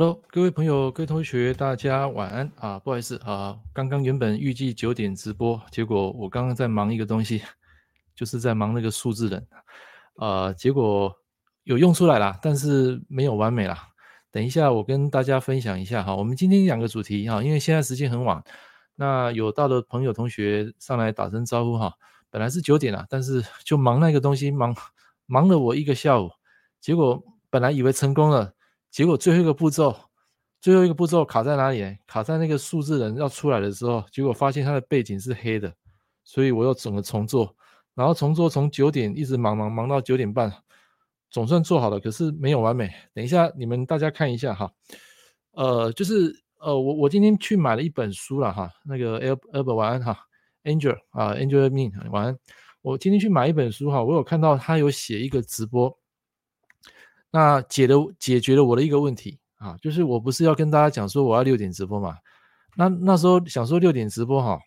Hello， 各位朋友，各位同学，大家晚安啊！不好意思啊，刚刚原本预计9点直播，结果我刚刚在忙一个东西，就是在忙那个数字人，结果有用出来啦，但是没有完美啦。等一下我跟大家分享一下哈，我们今天两个主题哈，因为现在时间很晚，那有到的朋友同学上来打声招呼哈。本来是9点啦，但是就忙那个东西，忙了我一个下午，结果本来以为成功了。结果最后一个步骤卡在哪里？卡在那个数字人要出来的时候，结果发现它的背景是黑的，所以我又整个重做，然后重做从9点一直忙到9点半，总算做好了，可是没有完美。等一下你们大家看一下哈，我今天去买了一本书了哈，那个 Albert 晚安哈 ，Angel Min 晚安，我今天去买一本书哈，我有看到他有写一个直播。那解决了我的一个问题啊，就是我不是要跟大家讲说我要6点直播嘛？那时候想说6点直播哈，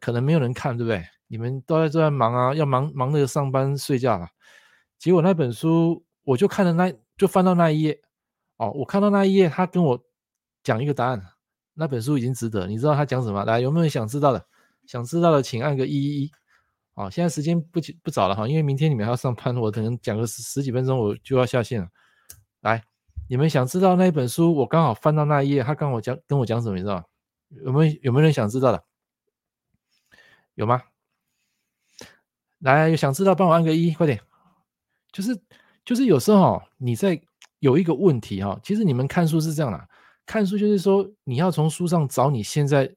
可能没有人看，对不对？你们都在忙啊，要忙那个上班睡觉啊。结果那本书我就看了就翻到那一页哦，我看到那一页，他跟我讲一个答案，那本书已经值得。你知道他讲什么？来，有没有想知道的？想知道的请按个111。哦，现在时间不早了哈，因为明天你们还要上班，我可能讲个十几分钟我就要下线了。来，你们想知道那本书，我刚好翻到那一页，他刚好跟我讲什么，你知道吗？有没有人想知道的？有吗？来，想知道帮我按个1，快点。就是有时候你在有一个问题哈，其实你们看书是这样的，看书就是说你要从书上找你现在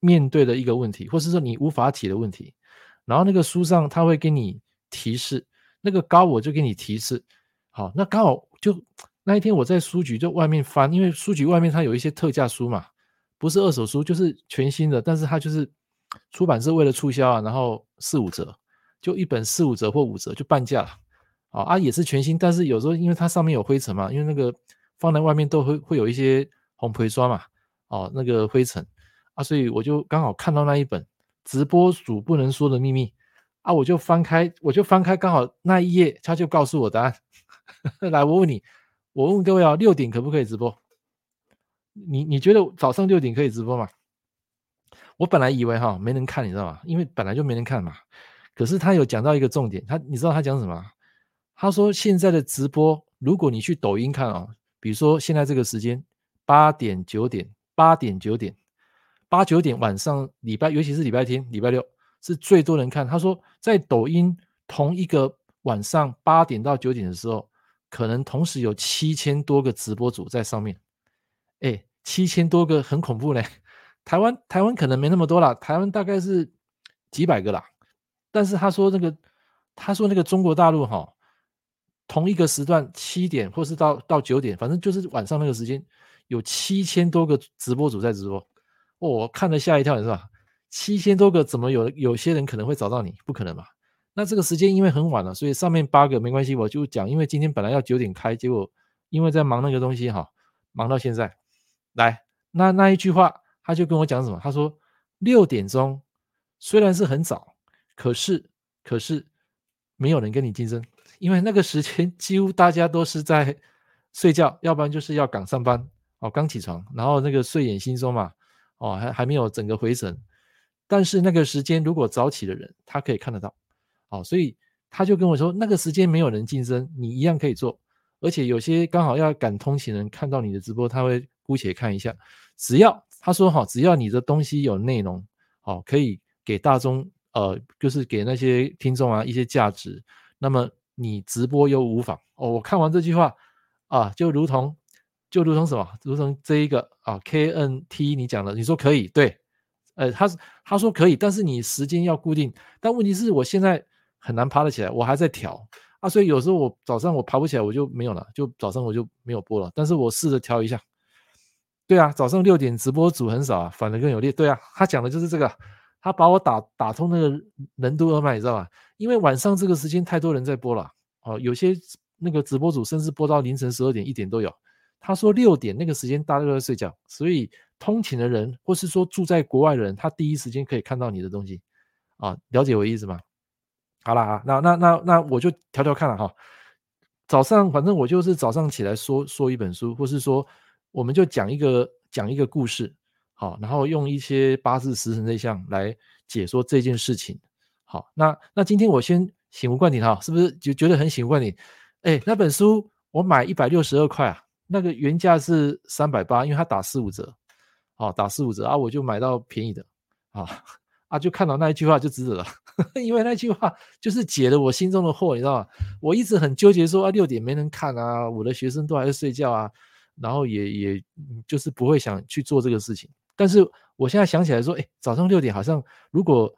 面对的一个问题，或是说你无法解的问题。然后那个书上他会给你提示，那个高我就给你提示。好，那刚好就那一天我在书局就外面翻，因为书局外面它有一些特价书嘛，不是二手书就是全新的，但是它就是出版社为了促销啊，然后4-5折，就一本4-5折或5折就半价了。好啊，也是全新，但是有时候因为它上面有灰尘嘛，因为那个放在外面都会有一些红皮刷嘛，哦那个灰尘啊，所以我就刚好看到那一本。直播主不能说的秘密啊，我就翻开刚好那一页他就告诉我答案来，我问各位啊，6点可不可以直播？你觉得早上6点可以直播吗？我本来以为哈没人看，你知道吗？因为本来就没人看嘛。可是他有讲到一个重点，你知道他讲什么？他说现在的直播如果你去抖音看哦，比如说现在这个时间8点9点晚上，尤其是礼拜天礼拜六是最多人看。他说在抖音同一个晚上8点到9点的时候，可能同时有7000多个直播主在上面。哎，7000多个很恐怖嘞！台湾可能没那么多啦，台湾大概是几百个啦。但是他说那个中国大陆哈，同一个时段7点或是到9点，反正就是晚上那个时间有7000多个直播主在直播。哦，我看了吓一跳，你知道吧？7000多个，怎么有些人可能会找到你？不可能吧？那这个时间因为很晚了，所以上面8个没关系，我就讲，因为今天本来要9点开，结果因为在忙那个东西哈，忙到现在。来，那一句话，他就跟我讲什么？他说6点钟虽然是很早，可是没有人跟你竞争，因为那个时间几乎大家都是在睡觉，要不然就是要赶上班哦，刚起床，然后那个睡眼惺忪嘛。哦，还没有整个回神，但是那个时间如果早起的人他可以看得到。哦，所以他就跟我说那个时间没有人竞争，你一样可以做，而且有些刚好要赶通勤人看到你的直播，他会姑且看一下，他说你的东西有内容，哦，可以给大众就是给那些听众啊一些价值，那么你直播又无妨。哦，我看完这句话啊，就如同什么？如同这一个啊 ，KNT 你讲的，你说可以，对，他说可以，但是你时间要固定。但问题是我现在很难爬得起来，我还在调啊，所以有时候我早上我爬不起来，我就没有了，就早上我就没有播了。但是我试着调一下，对啊，早上6点直播组很少啊，反而更有力。对啊，他讲的就是这个，他把我打通那个任督二脉，你知道吧？因为晚上这个时间太多人在播了，哦，有些那个直播组甚至播到凌晨12点、1点都有。他说6点那个时间大家都在睡觉，所以通勤的人或是说住在国外的人，他第一时间可以看到你的东西啊，了解我的意思吗？好啦，那我就调看了哈。早上反正我就是早上起来说一本书，或是说我们就讲一个故事，好，然后用一些八字时辰这项来解说这件事情。好，那今天我先醒无灌顶哈，是不是就觉得很醒无灌顶？哎，那本书我买162块啊，那个原价是380，因为它打45折，好，打45折啊，我就买到便宜的啊，就看到那一句话就值得了因为那句话就是解了我心中的惑，你知道吗？我一直很纠结说啊，6点没人看啊，我的学生都还在睡觉啊，然后也就是不会想去做这个事情。但是我现在想起来说，哎，早上6点好像如果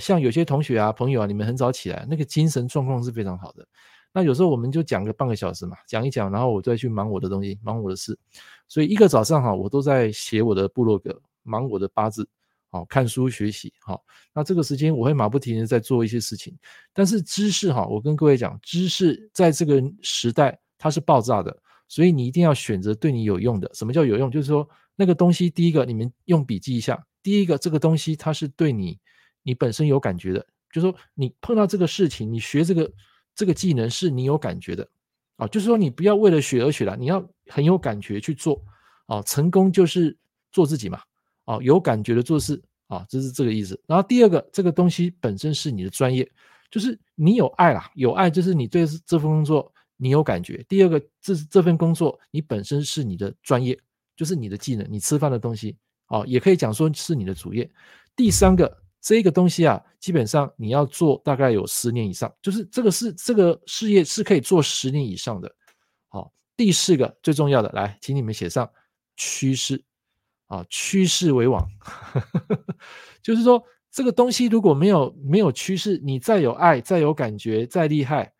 像有些同学啊朋友啊，你们很早起来，那个精神状况是非常好的。那有时候我们就讲个半个小时嘛，讲一讲，然后我再去忙我的东西，忙我的事。所以一个早上我都在写我的部落格，忙我的八字，看书学习。那这个时间我会马不停蹄在做一些事情。但是知识我跟各位讲，知识在这个时代它是爆炸的，所以你一定要选择对你有用的。什么叫有用？就是说那个东西，第一个你们用笔记一下，第一个这个东西它是对你本身有感觉的，就是说你碰到这个事情，你学这个技能是你有感觉的，就是说你不要为了学而学啦，你要很有感觉去做，成功就是做自己嘛，有感觉的做事，这是这个意思。然后第二个，这个东西本身是你的专业，就是你有爱啦，有爱就是你对这份工作你有感觉。第二个，这份工作你本身是你的专业，就是你的技能，你吃饭的东西，也可以讲说是你的主业。第三个，这个东西啊，基本上你要做大概有10年以上，就是这个事业是可以做10年以上的。好，第四个最重要的，来，请你们写上趋势，趋势为王就是说这个东西如果没有趋势，你再有爱，再有感觉，再厉害，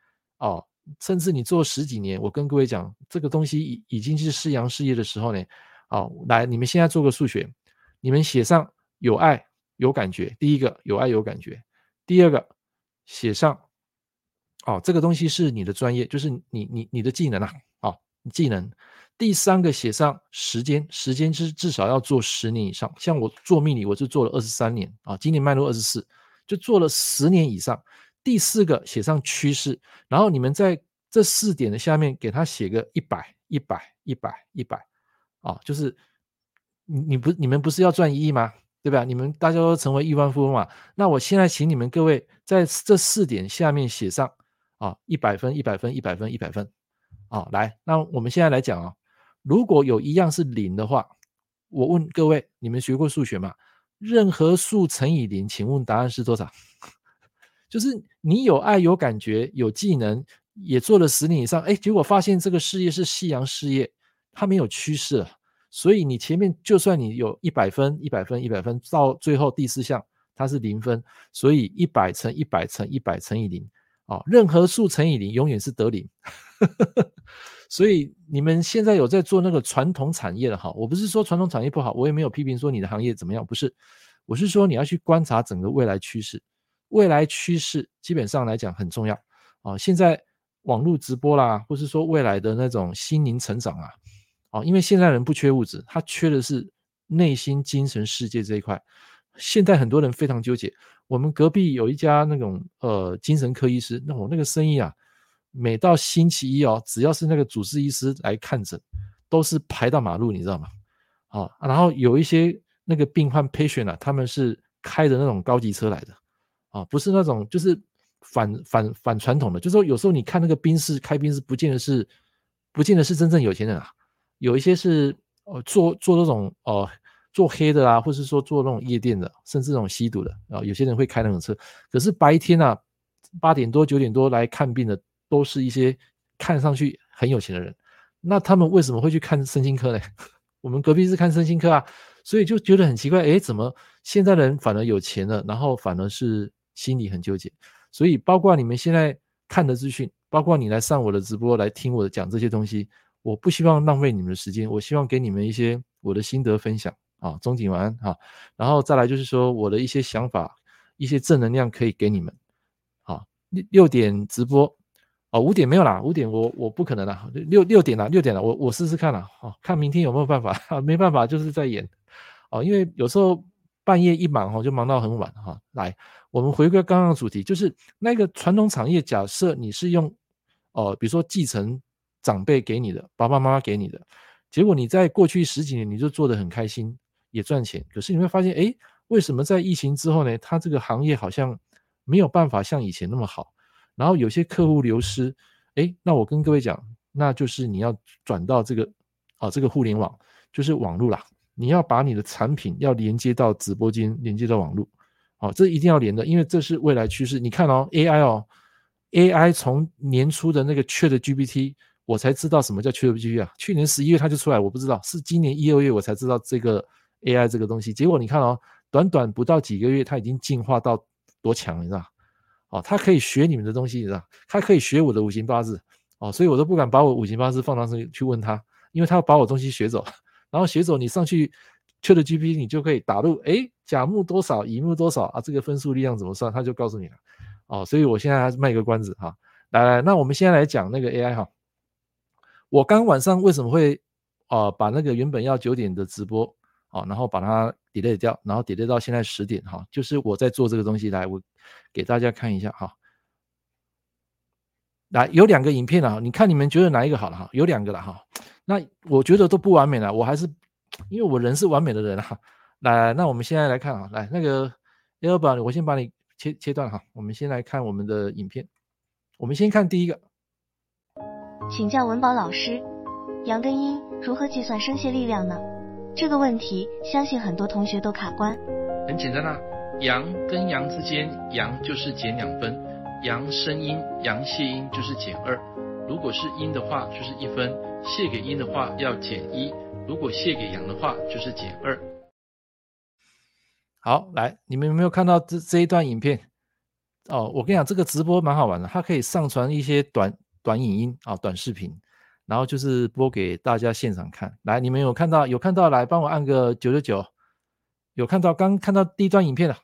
甚至你做10几年，我跟各位讲，这个东西已经是夕阳事业的时候呢，来，你们现在做个数学，你们写上有爱有感觉，第一个有爱有感觉，第二个写上，这个东西是你的专业，就是你的技能啊，技能。第三个写上时间是至少要做10年以上，像我做命理我就做了23年，今年迈入24，就做了10年以上。第四个写上趋势，然后你们在这4点的下面给他写个100，就是你们不是要赚1亿吗？对吧？你们大家都成为亿万富翁嘛。那我现在请你们各位在这4点下面写上，100分，来，那我们现在来讲，如果有一样是0的话，我问各位，你们学过数学吗？任何数乘以0，请问答案是多少？就是你有爱有感觉有技能也做了10年以上，结果发现这个事业是夕阳事业，它没有趋势了。所以你前面就算你有100分，到最后第四项它是0分，所以100 x 100 x 100 x 0，任何数乘以0永远是得0所以你们现在有在做那个传统产业的哈，我不是说传统产业不好，我也没有批评说你的行业怎么样，不是，我是说你要去观察整个未来趋势。未来趋势基本上来讲很重要，现在网络直播啦，或是说未来的那种心灵成长啊，因为现在人不缺物质，他缺的是内心精神世界这一块。现在很多人非常纠结，我们隔壁有一家那种精神科医师，那我那个生意啊，每到星期一只要是那个主治医师来看诊，都是排到马路，你知道吗？然后有一些那个病患 patient 啊，他们是开着那种高级车来的，不是那种就是反传统的，就是说有时候你看那个宾士开宾士，不见得是真正有钱人啊。有一些是做那种做黑的啦，或是说做那种夜店的，甚至那种吸毒的，有些人会开那种车。可是白天啊，8点多9点多来看病的，都是一些看上去很有钱的人。那他们为什么会去看身心科呢？我们隔壁是看身心科啊，所以就觉得很奇怪，怎么现在人反而有钱了，然后反而是心里很纠结。所以包括你们现在看的资讯，包括你来上我的直播，来听我的讲这些东西，我不希望浪费你们的时间，我希望给你们一些我的心得分享，中景晚安，然后再来就是说我的一些想法，一些正能量可以给你们，6点直播，5点没有啦，5点我不可能啦，6点啦，我试试看啦，看明天有没有办法，没办法就是在演，因为有时候半夜一忙，就忙到很晚，来，我们回归刚刚的主题，就是那个传统产业，假设你是用比如说继承长辈给你的，爸爸妈妈给你的，结果你在过去十几年你就做得很开心，也赚钱，可是你会发现哎，为什么在疫情之后呢，它这个行业好像没有办法像以前那么好，然后有些客户流失。哎，那我跟各位讲，那就是你要转到这个互联网，就是网络啦，你要把你的产品要连接到直播间，连接到网络，这一定要连的，因为这是未来趋势。你看AI 从年初的那个 ChatGPT 我才知道什么叫 ChatGPT 啊，去年11月它就出来，我不知道，是今年1、2月我才知道这个 AI 这个东西，结果你看短短不到几个月它已经进化到多强了，你知道它可以学你们的东西，你知道它可以学我的五行八字所以我都不敢把我五行八字放上去问它，因为它把我东西学走，然后学走你上去 ChatGPT 你就可以打入甲木多少乙木多少这个分数力量怎么算，它就告诉你了所以我现在还卖个关子来，那我们现在来讲那个 AI 我刚晚上为什么会把那个原本要9点的直播然后把它 delay 掉，然后 delay 到现在10点就是我在做这个东西，来我给大家看一下来有2个影片你看你们觉得哪一个好了有2个了那我觉得都不完美了，我还是因为我人是完美的人来，那我们现在来看来那个 Albert 我先把你切断我们先来看我们的影片，我们先看第一个。请教文宝老师，阳跟阴如何计算生泄力量呢？这个问题相信很多同学都卡关。很简单阳跟阳之间，阳就是减2分，阳生阴，阳泄阴就是减2，如果是阴的话就是1分，泄给阴的话要减1，如果泄给阳的话就是减2。好，来你们有没有看到 这一段影片我跟你讲这个直播蛮好玩的，它可以上传一些短影音短视频，然后就是播给大家现场看。来你们有看到来帮我按个999，有看到刚看到第一段影片了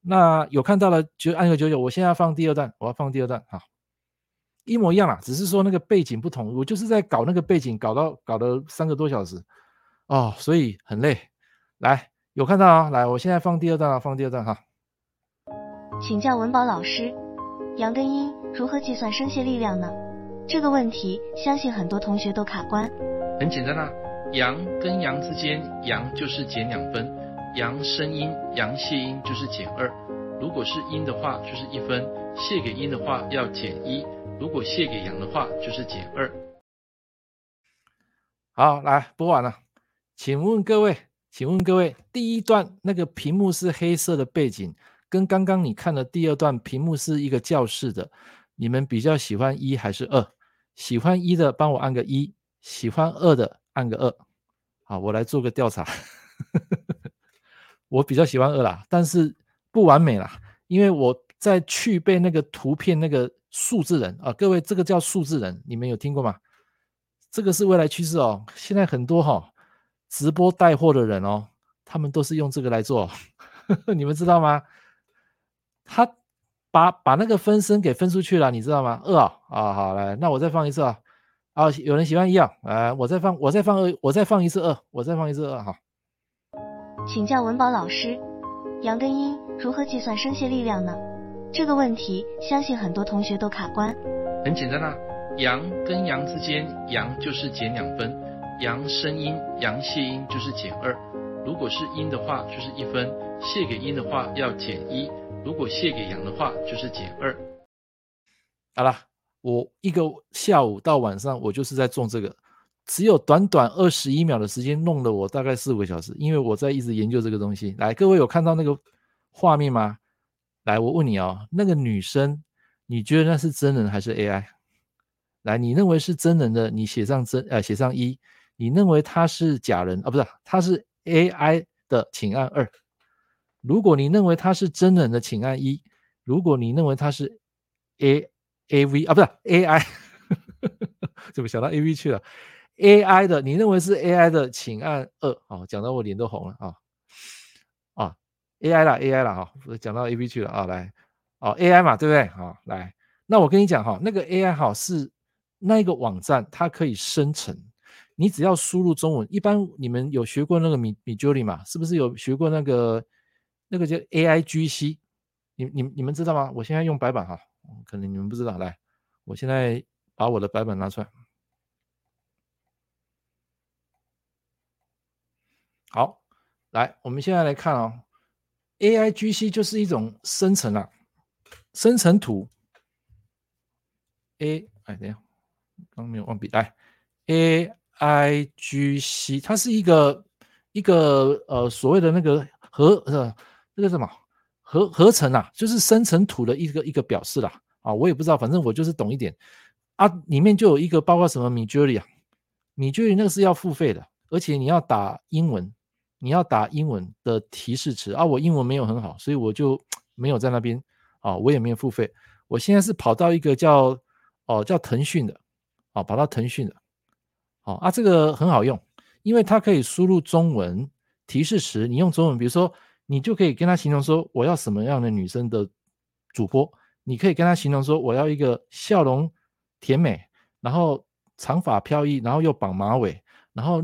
那有看到了就按个999，我现在要放第二段，我要放第二段一模一样啦，只是说那个背景不同，我就是在搞那个背景搞了3个多小时所以很累。来有看到来我现在放第二段放第二段请教文宝老师，阳跟阴如何计算生泄力量呢？这个问题相信很多同学都卡关。很简单阳跟阳之间，阳就是减2分，阳生阴，阳泄阴就是减2，如果是阴的话就是1分，泄给阴的话要减1，如果泄给阳的话就是减2。好，来播完了，请问各位第一段那个屏幕是黑色的背景，跟刚刚你看的第二段屏幕是一个教室的，你们比较喜欢1还是2？喜欢1的帮我按个1，喜欢2的按个2。好，我来做个调查我比较喜欢2啦，但是不完美啦，因为我在去背那个图片那个数字人各位这个叫数字人，你们有听过吗？这个是未来趋势现在很多直播带货的人他们都是用这个来做你们知道吗？他把那个分身给分出去了，你知道吗？好，来，那我再放一次有人喜欢1我再放一次二。好，请教文宝老师，阳跟阴如何计算生泄力量呢？这个问题相信很多同学都卡关。很简单阳跟阳之间，阳就是减2分，阳生阴，阳泄阴就是减2，如果是阴的话就是1分，泄给阴的话要减1，如果卸给阳的话就是减2。好了，我一个下午到晚上我就是在种这个，只有短短21秒的时间弄了我大概4个小时，因为我在一直研究这个东西。来，各位有看到那个画面吗？来，我问你那个女生你觉得那是真人还是 AI？ 来，你认为是真人的你写上1，你认为她是假人不是，她是 AI 的请按2，如果你认为它是真人的请按1，如果你认为它是 AV 不是 AI 怎么想到 AV 去了， AI 的你认为是 AI 的请按2。讲到我脸都红了AI 啦我讲到 AV 去了来AI 嘛对不对来，那我跟你讲那个 AI 是那个网站它可以生成，你只要输入中文，一般你们有学过那个 Midjourney 嘛，是不是有学过那个叫 AIGC， 你们知道吗？我现在用白板可能你们不知道。来，我现在把我的白板拿出来。好，来，我们现在来看哦 AIGC 就是一种生成啊，生成图 A 哎，等一下，刚没有忘笔，来 AIGC 它是一个所谓的那个那个什么合成啊，就是生成图的一个表示啦啊，我也不知道，反正我就是懂一点啊，里面就有一个包括什么 Midjourney 啊， Midjourney 那个是要付费的，而且你要打英文，你要打英文的提示词啊，我英文没有很好，所以我就没有在那边啊，我也没有付费，我现在是跑到一个叫腾讯的啊，跑到腾讯的啊，这个很好用，因为它可以输入中文提示词，你用中文，比如说你就可以跟他形容说我要什么样的女生的主播，你可以跟他形容说我要一个笑容甜美，然后长发飘逸，然后又绑马尾，然后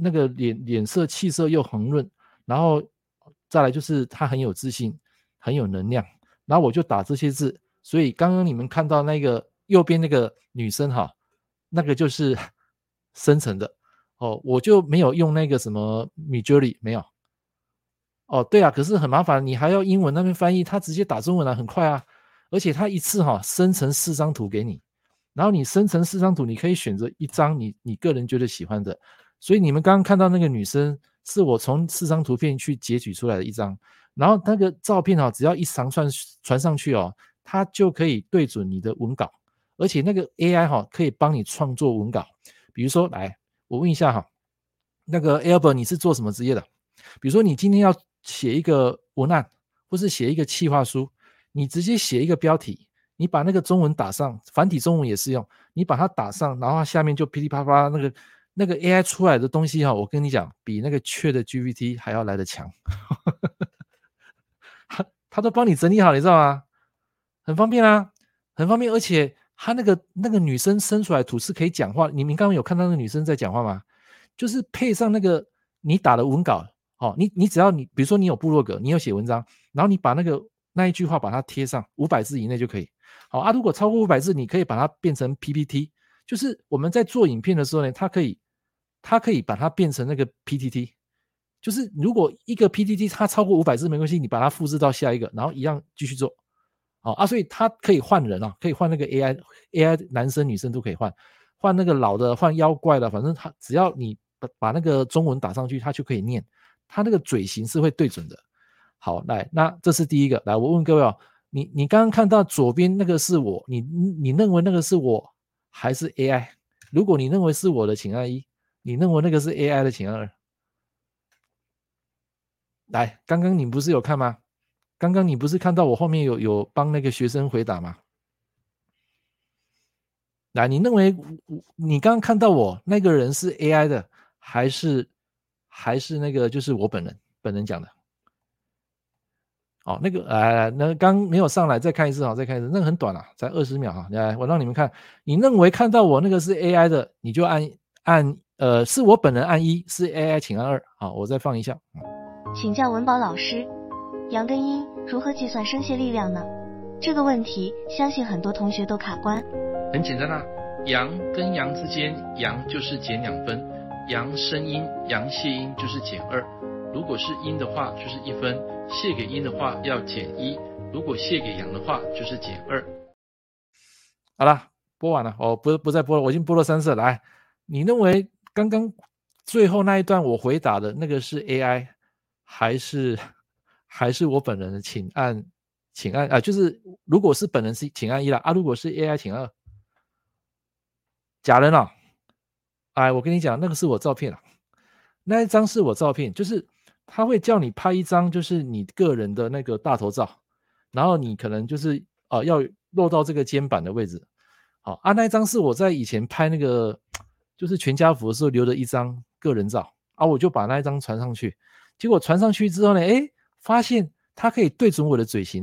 那个脸色气色又红润，然后再来就是他很有自信，很有能量，然后我就打这些字，所以刚刚你们看到那个右边那个女生哈，那个就是生成的哦，我就没有用那个什么 Midjourney 没有哦，对啊，可是很麻烦，你还要英文那边翻译，他直接打中文啊，很快啊，而且他一次哈生成4张图给你。然后你生成4张图，你可以选择一张你个人觉得喜欢的，所以你们刚刚看到那个女生是我从4张图片去截取出来的一张，然后那个照片只要一传上去它就可以对准你的文稿，而且那个 AI 可以帮你创作文稿，比如说来我问一下那个 Albert 你是做什么职业的，比如说你今天要写一个文案或是写一个企划书，你直接写一个标题，你把那个中文打上，繁体中文也是用，你把它打上，然后它下面就噼里啪啪那个 AI 出来的东西我跟你讲，比那个ChatGPT 还要来得强它都帮你整理好，你知道吗？很方便啊，很方便，而且它那个女生生出来图是可以讲话，你们刚刚有看到那个女生在讲话吗？就是配上那个你打的文稿你只要你比如说你有部落格，你有写文章，然后你把那一句话把它贴上500字以内就可以。好啊，如果超过500字，你可以把它变成 PPT， 就是我们在做影片的时候呢，它可以把它变成那个 PPT， 就是如果一个 PPT 它超过500字没关系，你把它复制到下一个，然后一样继续做。好啊，所以它可以换人啊，可以换那个 AI 男生女生都可以换那个老的，换妖怪的，反正它只要你把那个中文打上去，它就可以念，它那个嘴型是会对准的。好，来，那这是第一个，来我问各位你刚刚看到左边那个是我，你认为那个是我还是 AI？ 如果你认为是我的请按1，你认为那个是 AI 的请按2。来，刚刚你不是有看吗？刚刚你不是看到我后面有帮那个学生回答吗？来，你认为你刚刚看到我那个人是 AI 的还是那个就是我本人讲的？那个那刚没有上来，再看一次再看一次，那个很短才20秒来我让你们看，你认为看到我那个是 AI 的，你就按是我本人按1，是 AI 请按2。好，我再放一下。请教文宝老师，阳跟阴如何计算生泄力量呢？这个问题相信很多同学都卡关。很简单阳跟阳之间，阳就是减2分，阳生阴，阳泄阴就是减2，如果是阴的话就是1分，泄给阴的话要减1，如果泄给阳的话就是减2。好了，播完了，不再播了，我已经播了3次。来，你认为刚刚最后那一段我回答的那个是 AI 还是我本人的，请按就是如果是本人是请按1啦如果是 AI 请按2。假人我跟你讲，那个是我照片那一张是我照片，就是他会叫你拍一张，就是你个人的那个大头照，然后你可能就是要露到这个肩膀的位置。好啊，那一张是我在以前拍那个就是全家福的时候留的一张个人照我就把那一张传上去，结果传上去之后呢，发现它可以对准我的嘴型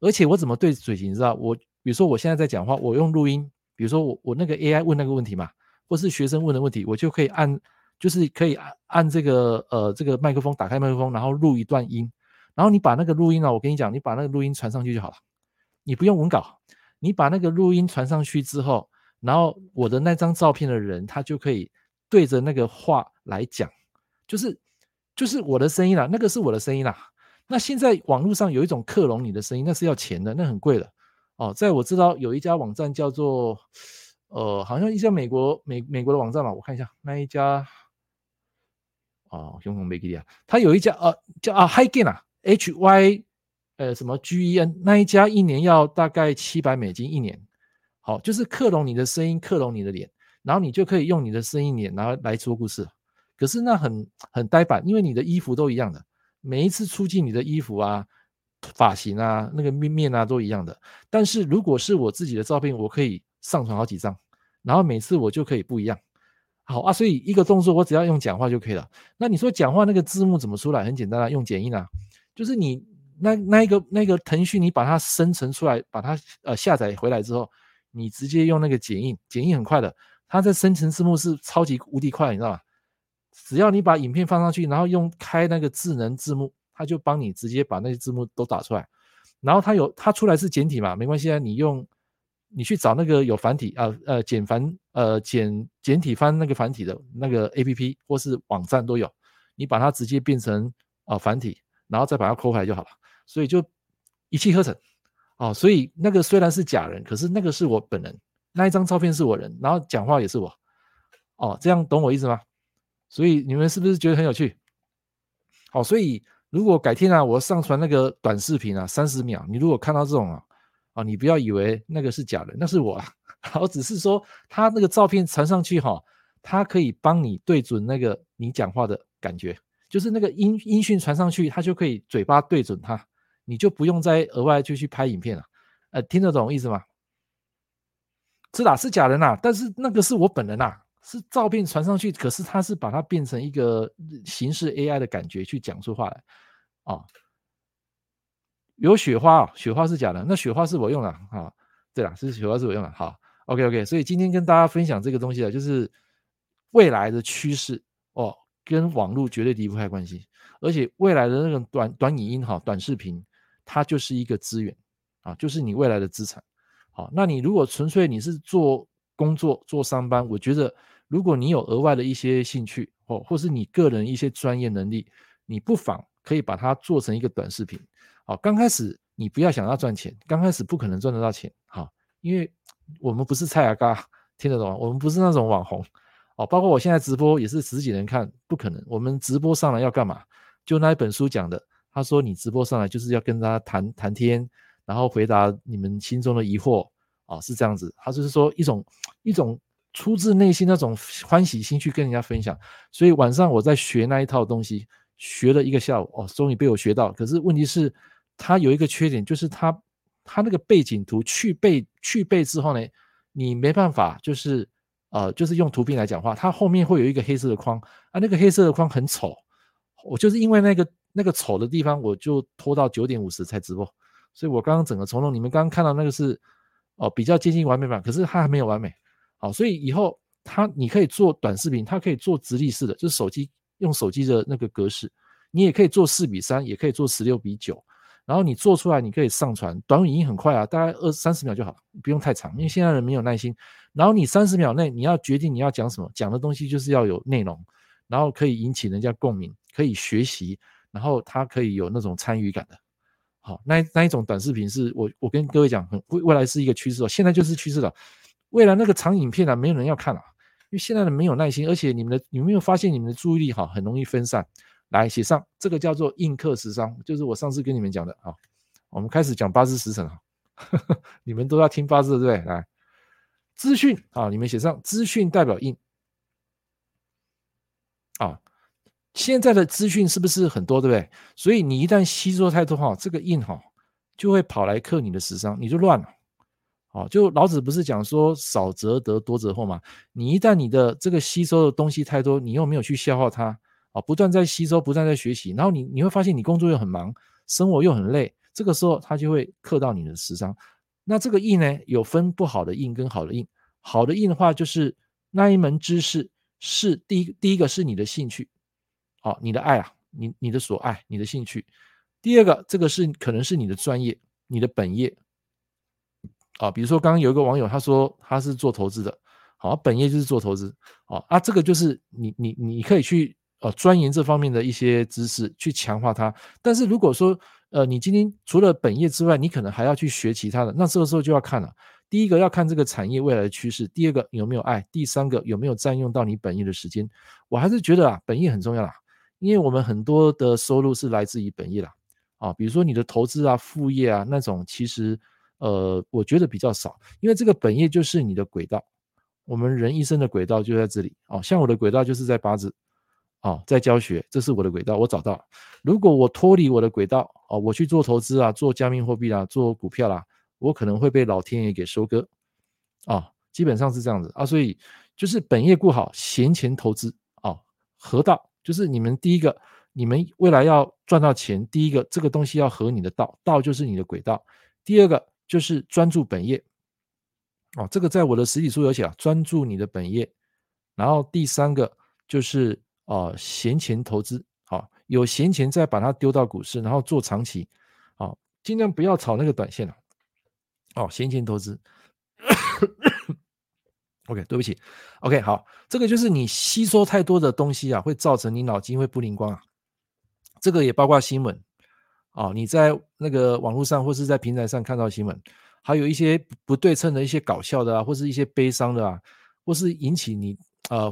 而且我怎么对嘴型你知道？比如说我现在在讲话，我用录音，比如说我那个 AI 问那个问题嘛，或是学生问的问题，我就可以按这个麦克风，打开麦克风，然后录一段音，然后你把那个录音我跟你讲，你把那个录音传上去就好了，你不用文稿，你把那个录音传上去之后，然后我的那张照片的人他就可以对着那个话来讲，就是就是我的声音啦，那个是我的声音啦。那现在网络上有一种克隆你的声音，那是要钱的，那很贵的哦。在我知道有一家网站叫做好像一家美国的网站嘛，我看一下那一家哦，熊熊没给力啊，他有一家叫啊 HeyGen 啊 HY 什么 GEN 那一家一年要大概$700一年。好，就是克隆你的声音，克隆你的脸，然后你就可以用你的声音脸然后来说故事。可是那很呆板，因为你的衣服都一样的，每一次出镜你的衣服啊、发型啊、那个面啊都一样的。但是如果是我自己的照片，我可以上传好几张，然后每次我就可以不一样。好啊，所以一个动作我只要用讲话就可以了。那你说讲话那个字幕怎么出来？很简单啊，用剪映啊，就是你那个腾讯你把它生成出来，把它下载回来之后，你直接用那个剪映，剪映很快的，它在生成字幕是超级无敌快，你知道吗？只要你把影片放上去，然后用开那个智能字幕，它就帮你直接把那些字幕都打出来。然后它出来是简体嘛，没关系啊，你去找那个有繁体简体翻那个繁体的那个 APP 或是网站都有，你把它直接变成繁体，然后再把它抠回来就好了。所以就一气呵成哦。所以那个虽然是假人，可是那个是我本人，那一张照片是我人，然后讲话也是我哦，这样懂我意思吗？所以你们是不是觉得很有趣？好，所以如果改天啊，我上传那个短视频啊，30秒，你如果看到这种啊，你不要以为那个是假人，那是我啊。我只是说他那个照片传上去哈，他可以帮你对准那个你讲话的感觉，就是那个音讯传上去，他就可以嘴巴对准他，你就不用再额外去拍影片了。听得懂意思吗？是啦，是假人啦，但是那个是我本人啦。是照片传上去，可是他是把它变成一个形式 AI 的感觉去讲出话来哦。有雪花哦，雪花是假的，那雪花是我用的啊。对啦，是雪花是我用的。好 ,OK, 所以今天跟大家分享这个东西就是未来的趋势哦，跟网络绝对离不开关系。而且未来的那种短影音短视频，它就是一个资源啊，就是你未来的资产。好，那你如果纯粹你是做工作做上班，我觉得如果你有额外的一些兴趣或是你个人一些专业能力，你不妨可以把它做成一个短视频。好，刚开始你不要想要赚钱，刚开始不可能赚得到钱。好，因为我们不是蔡阿嘎，听得懂吗？我们不是那种网红哦，包括我现在直播也是十几人看，不可能。我们直播上来要干嘛？就那一本书讲的，他说你直播上来就是要跟他谈天，然后回答你们心中的疑惑哦，是这样子。他就是说一种出自内心那种欢喜心去跟人家分享。所以晚上我在学那一套东西，学了一个下午哦，终于被我学到。可是问题是它有一个缺点，就是它那个背景图去背之后呢，你没办法就是用图片来讲话，它后面会有一个黑色的框啊，那个黑色的框很丑。我就是因为那个丑的地方，我就拖到9:50才直播。所以我刚刚整个从容，你们刚刚看到那个是比较接近完美版，可是它还没有完美。好，所以以后你可以做短视频，它可以做直立式的，就是用手机的那个格式，你也可以做4:3，也可以做16:9，然后你做出来你可以上传，短影音很快啊，大概20-30秒就好，不用太长，因为现在人没有耐心。然后你30秒内你要决定你要讲什么，讲的东西就是要有内容，然后可以引起人家共鸣，可以学习，然后它可以有那种参与感的。好，那一种短视频是我跟各位讲，未来是一个趋势哦，现在就是趋势了。未来那个长影片没有人要看了，因为现在人没有耐心，而且你们有没有发现你们的注意力很容易分散。来写上，这个叫做映客时商，就是我上次跟你们讲的。好，我们开始讲八字时辰，你们都要听八字对不对？来，资讯啊，你们写上资讯代表映啊。现在的资讯是不是很多，对不对？所以你一旦吸收太多，这个印就会跑来克你的时商，你就乱了就老子不是讲说少则得多则惑吗？你一旦你的这个吸收的东西太多，你又没有去消耗它不断在吸收，不断在学习，然后你会发现你工作又很忙，生活又很累，这个时候它就会克到你的时商。那这个印呢，有分不好的印跟好的印。好的印的话，就是那一门知识是第一个是你的兴趣你的爱你的所爱，你的兴趣。第二个，这个是可能是你的专业，你的本业比如说刚刚有一个网友他说他是做投资的本业就是做投资这个就是你可以去钻研这方面的一些知识去强化它。但是如果说你今天除了本业之外你可能还要去学其他的，那这个时候就要看了，第一个要看这个产业未来的趋势，第二个有没有爱，第三个有没有占用到你本业的时间。我还是觉得本业很重要啦，因为我们很多的收入是来自于本业啦，比如说你的投资啊副业啊那种，其实我觉得比较少，因为这个本业就是你的轨道，我们人一生的轨道就在这里。像我的轨道就是在八字，在教学，这是我的轨道，我找到了。如果我脱离我的轨道，我去做投资啊，做加密货币啊，做股票啦，我可能会被老天爷给收割，基本上是这样子啊。所以就是本业顾好，闲钱投资合道，就是你们第一个，你们未来要赚到钱，第一个这个东西要合你的道，道就是你的轨道，第二个就是专注本业，这个在我的实体书有写，专注你的本业。然后第三个就是闲钱投资，有闲钱再把它丢到股市，然后做长期，尽量不要炒那个短线了，闲钱投资OK 对不起 OK 好，这个就是你吸收太多的东西会造成你脑筋会不灵光，这个也包括新闻，你在那个网络上或是在平台上看到新闻，还有一些不对称的一些搞笑的或是一些悲伤的或是引起你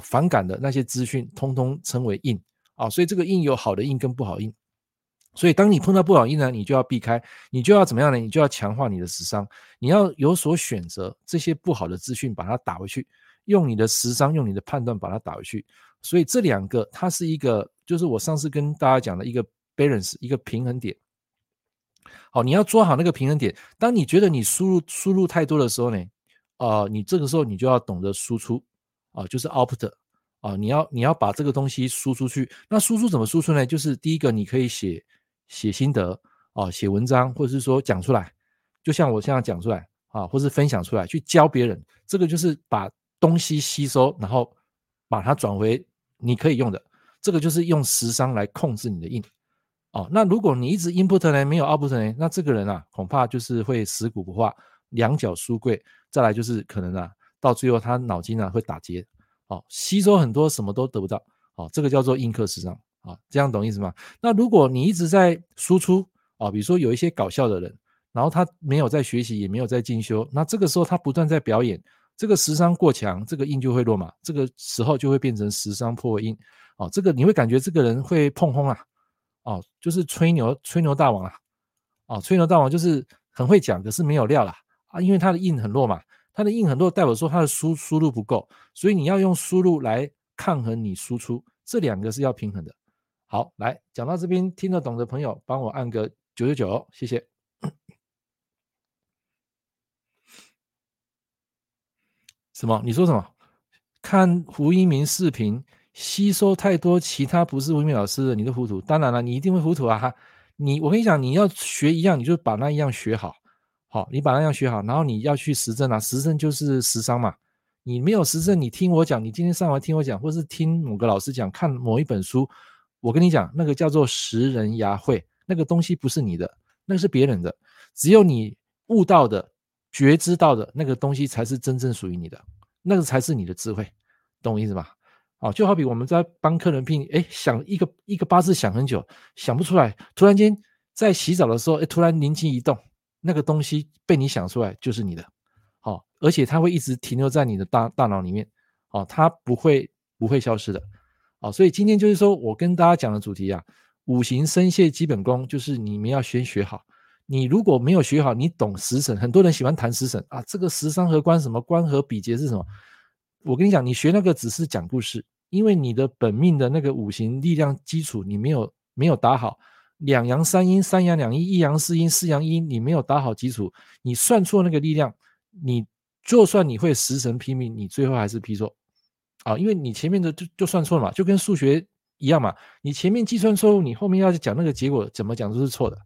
反感的那些资讯，通通称为印，所以这个印有好的印跟不好印。所以当你碰到不好印呢，你就要避开，你就要怎么样呢？你就要强化你的时商，你要有所选择，这些不好的资讯把它打回去，用你的时商，用你的判断把它打回去。所以这两个它是一个，就是我上次跟大家讲的一个 balance， 一个平衡点。好，你要抓好那个平衡点。当你觉得你输入太多的时候呢，你这个时候你就要懂得输出，就是 output， 你要把这个东西输出去。那输出怎么输出呢？就是第一个，你可以写心得，写文章，或者是说讲出来，就像我现在讲出来或是分享出来去教别人，这个就是把东西吸收，然后把它转回你可以用的，这个就是用时商来控制你的印。那如果你一直 input 呢，没有 output 呢，那这个人恐怕就是会食古不化，两脚书柜，再来就是可能到最后他脑筋会打结，吸收很多什么都得不到，这个叫做印刻时尚，这样懂意思吗？那如果你一直在输出，比如说有一些搞笑的人，然后他没有在学习也没有在进修，那这个时候他不断在表演，这个时尚过强，这个印就会落马，这个时候就会变成时尚破印，这个你会感觉这个人会碰轰就是吹牛大王啦，吹牛大王就是很会讲可是没有料啦，因为他的印很弱嘛，他的印很弱代表说他的输入不够，所以你要用输入来抗衡你输出，这两个是要平衡的。好，来讲到这边听得懂的朋友帮我按个999，谢谢。什么？你说什么？看胡一鸣视频吸收太多其他不是吴明老师的，你都糊涂。当然了，你一定会糊涂啊！我跟你讲，你要学一样，你就把那一样学好。好，你把那样学好，然后你要去实证啊，实证就是实商嘛。你没有实证，你听我讲，你今天上完听我讲，或是听某个老师讲，看某一本书，我跟你讲，那个叫做拾人牙慧，那个东西不是你的，那个是别人的。只有你悟到的、觉知到的那个东西，才是真正属于你的，那个才是你的智慧，懂我意思吗？就好比我们在帮客人拼，想一个八字想很久想不出来，突然间在洗澡的时候突然灵机一动，那个东西被你想出来就是你的，而且它会一直停留在你的大脑里面，它不会消失的。所以今天就是说我跟大家讲的主题五行生泄基本功，就是你们要先学好，你如果没有学好，你懂十神，很多人喜欢谈十神这个十三合官什么官合比劫是什么，我跟你讲，你学那个只是讲故事，因为你的本命的那个五行力量基础你没有打好，两阳三阴，三阳两阴，一阳四阴，四阳一阴，你没有打好基础，你算错那个力量，你就算你会十神批命，你最后还是批错因为你前面的就算错了嘛，就跟数学一样嘛，你前面计算错误，你后面要讲那个结果怎么讲都是错的。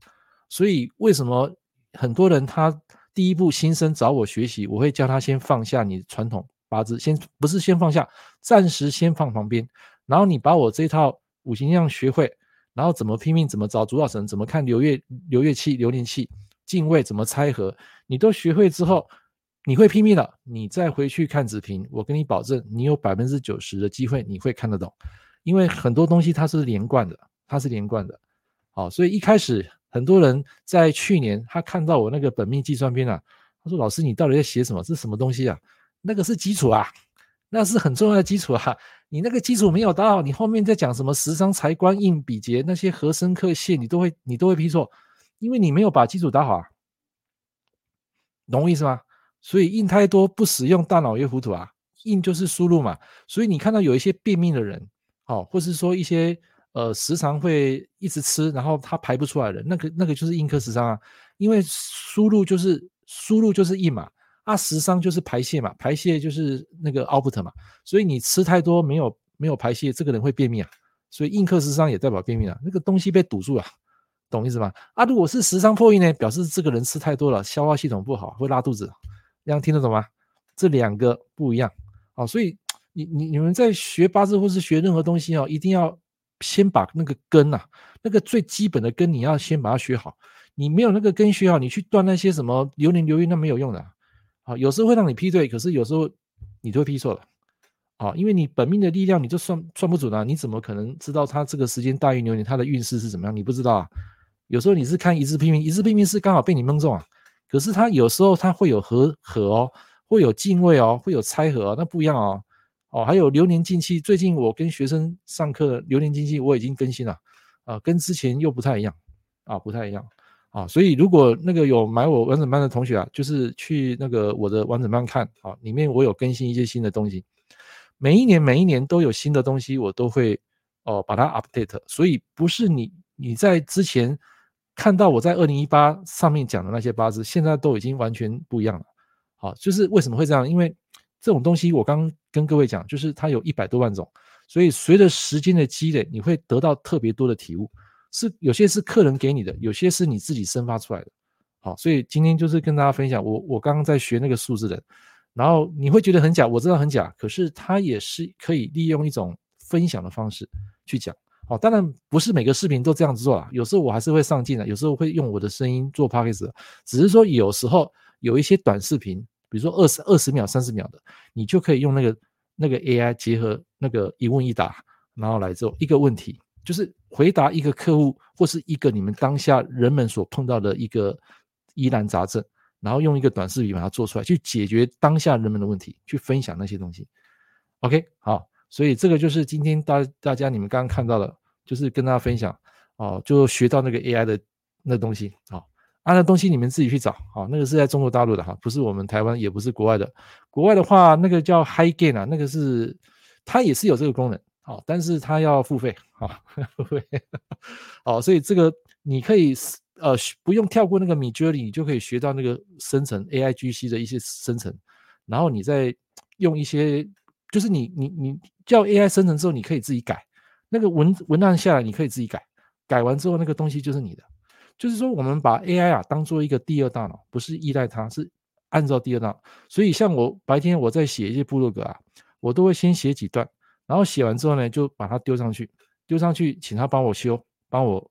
所以为什么很多人他第一步新生找我学习，我会教他先放下你传统八字，不是先放下，暂时先放旁边，然后你把我这套五行样学会，然后怎么拼命，怎么找主导神，怎么看流月气流年气进位，怎么拆合，你都学会之后，你会拼命了，你再回去看子平，我跟你保证，你有 90% 的机会你会看得懂，因为很多东西它是连贯的，好，所以一开始很多人在去年他看到我那个本命计算篇啊，他说老师你到底在写什么，这是什么东西啊？那个是基础啊，那是很重要的基础啊，你那个基础没有打好，你后面在讲什么十商财官印比劫那些和深刻线你都会批错，因为你没有把基础打好啊，懂我意思吗？所以印太多不使用大脑也糊涂啊，印就是输入嘛，所以你看到有一些便秘的人，或是说一些时常会一直吃然后他排不出来的人，那个就是印科时商啊，因为输入就是印嘛，啊时商就是排泄嘛，排泄就是那个 output 嘛，所以你吃太多没有排泄，这个人会便秘啊，所以印科时商也代表便秘啊，那个东西被堵住了，懂意思吗？啊如果是时商破印呢，表示这个人吃太多了，消化系统不好会拉肚子，这样听得懂吗？这两个不一样，所以你们在学八字或是学任何东西，一定要先把那个根啊，那个最基本的根你要先把它学好，你没有那个根学好，你去断那些什么流年流月那没有用的，有时候会让你批对，可是有时候你就会批错了，因为你本命的力量你就算不准啊，你怎么可能知道他这个时间大运流年他的运势是怎么样，你不知道啊，有时候你是看一字批命，一字批命是刚好被你蒙中啊，可是他有时候他会有合，会有进位，会有拆合，那不一样，还有流年进气，最近我跟学生上课流年进气我已经更新了，跟之前又不太一样，不太一样，所以如果那个有买我完整班的同学啊，就是去那个我的完整班看，里面我有更新一些新的东西，每一年都有新的东西我都会，把它 update， 所以不是你在之前看到我在2018上面讲的那些八字现在都已经完全不一样了，就是为什么会这样，因为这种东西我刚跟各位讲就是它有100多万种，所以随着时间的积累你会得到特别多的体悟，是有些是客人给你的，有些是你自己生发出来的，所以今天就是跟大家分享我刚刚在学那个数字人，然后你会觉得很假，我知道很假，可是它也是可以利用一种分享的方式去讲，当然不是每个视频都这样子做啦，有时候我还是会上镜的，有时候会用我的声音做 podcast， 只是说有时候有一些短视频比如说20秒30秒的，你就可以用那个 AI 结合那个一问一答，然后来做一个问题，就是回答一个客户或是一个你们当下人们所碰到的一个疑难杂症，然后用一个短视频把它做出来去解决当下人们的问题，去分享那些东西 OK 好，所以这个就是今天大家你们刚刚看到的，就是跟大家分享，就学到那个 AI 的那东西，那东西你们自己去找，那个是在中国大陆的，不是我们台湾也不是国外的，国外的话那个叫 HeyGen 啊，那个是它也是有这个功能，但是它要付费，所以这个你可以不用跳过那个 Midjourney， 你就可以学到那个生成 AIGC 的一些生成，然后你再用一些就是你叫 AI 生成之后你可以自己改那个文案下来，你可以自己改完之后那个东西就是你的，就是说我们把 AI 啊当做一个第二大脑，不是依赖它，是按照第二大脑，所以像我白天我在写一些部落格啊，我都会先写几段，然后写完之后呢就把它丢上去请他帮我修，帮我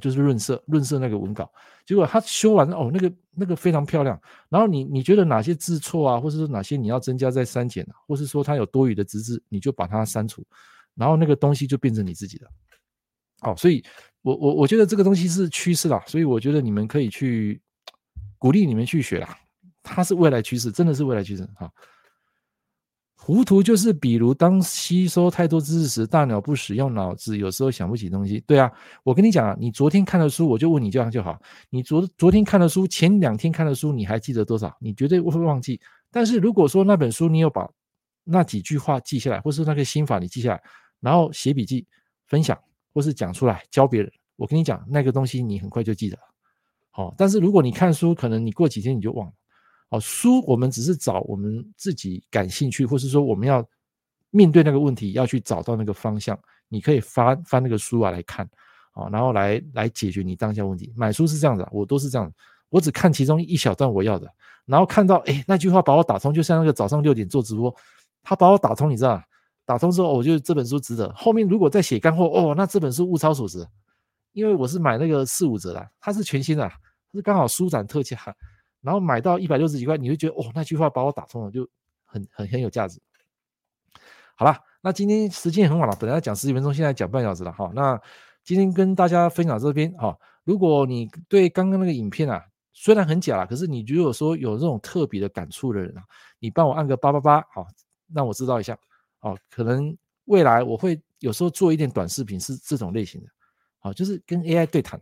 就是润色那个文稿，结果他修完哦那个非常漂亮，然后你觉得哪些字错啊，或是说哪些你要增加再删减啊，或是说它有多余的字字你就把它删除，然后那个东西就变成你自己的，所以我觉得这个东西是趋势啦，所以我觉得你们可以去鼓励你们去学啦，它是未来趋势，真的是未来趋势。糊涂就是比如当吸收太多知识时大脑不使用脑子，有时候想不起东西，对啊，我跟你讲啊，你昨天看的书我就问你这样就好，你昨天看的书前2天看的书你还记得多少，你绝对会忘记，但是如果说那本书你有把那几句话记下来，或是那个心法你记下来，然后写笔记分享或是讲出来教别人，我跟你讲那个东西你很快就记得了，但是如果你看书可能你过几天你就忘了，书我们只是找我们自己感兴趣，或是说我们要面对那个问题要去找到那个方向，你可以翻那个书啊来看，然后来解决你当下问题，买书是这样的，我都是这样的，我只看其中一小段我要的，然后看到那句话把我打通，就像那个早上6点做直播他把我打通，你知道吗？打通之后，我觉得这本书值得。后面如果再写干货，那这本书物超所值，因为我是买那个4-5折的，它是全新的，它是刚好书展特价，然后买到160几块，你就觉得那句话把我打通了，就很有价值。好啦，那今天时间很晚了，本来要讲10几分钟，现在讲半小时了哈。那今天跟大家分享这边哈，如果你对刚刚那个影片啊，虽然很假啦，可是你如果说有这种特别的感触的人啊，你帮我按个888好，让我知道一下哦。可能未来我会有时候做一点短视频是这种类型的，好，就是跟 AI 对谈，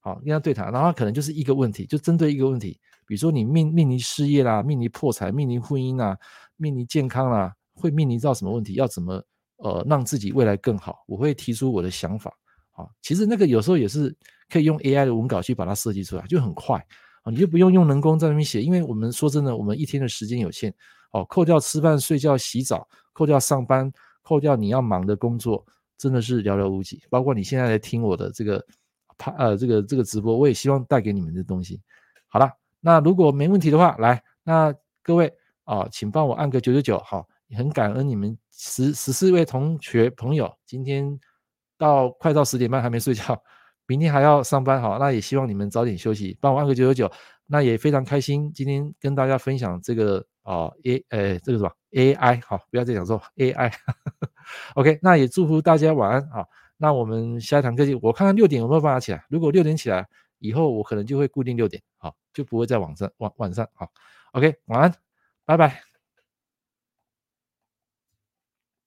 好，跟他对谈，然后可能就是一个问题，就针对一个问题，比如说你面临失业啦，面临破财，面临婚姻啦，面临健康啦，会面临到什么问题，要怎么让自己未来更好，我会提出我的想法。好，其实那个有时候也是可以用 AI 的文稿去把它设计出来，就很快。你就不用用人工在那边写，因为我们说真的，我们一天的时间有限，哦，扣掉吃饭、睡觉、洗澡，扣掉上班，扣掉你要忙的工作，真的是寥寥无几。包括你现在来听我的这个直播，我也希望带给你们的东西。好了，那如果没问题的话，来，那各位啊，请帮我按个999，好，很感恩你们14位同学朋友，今天快到10点半还没睡觉。明天还要上班，好，那也希望你们早点休息，帮我按个999，那也非常开心今天跟大家分享这个这个什么 AI， 好，不要再讲说 AI OK， 那也祝福大家晚安，好，那我们下一堂课我看看6点有没有办法起来，如果6点起来以后我可能就会固定6点，好，就不会再晚上好 OK， 晚安，拜拜。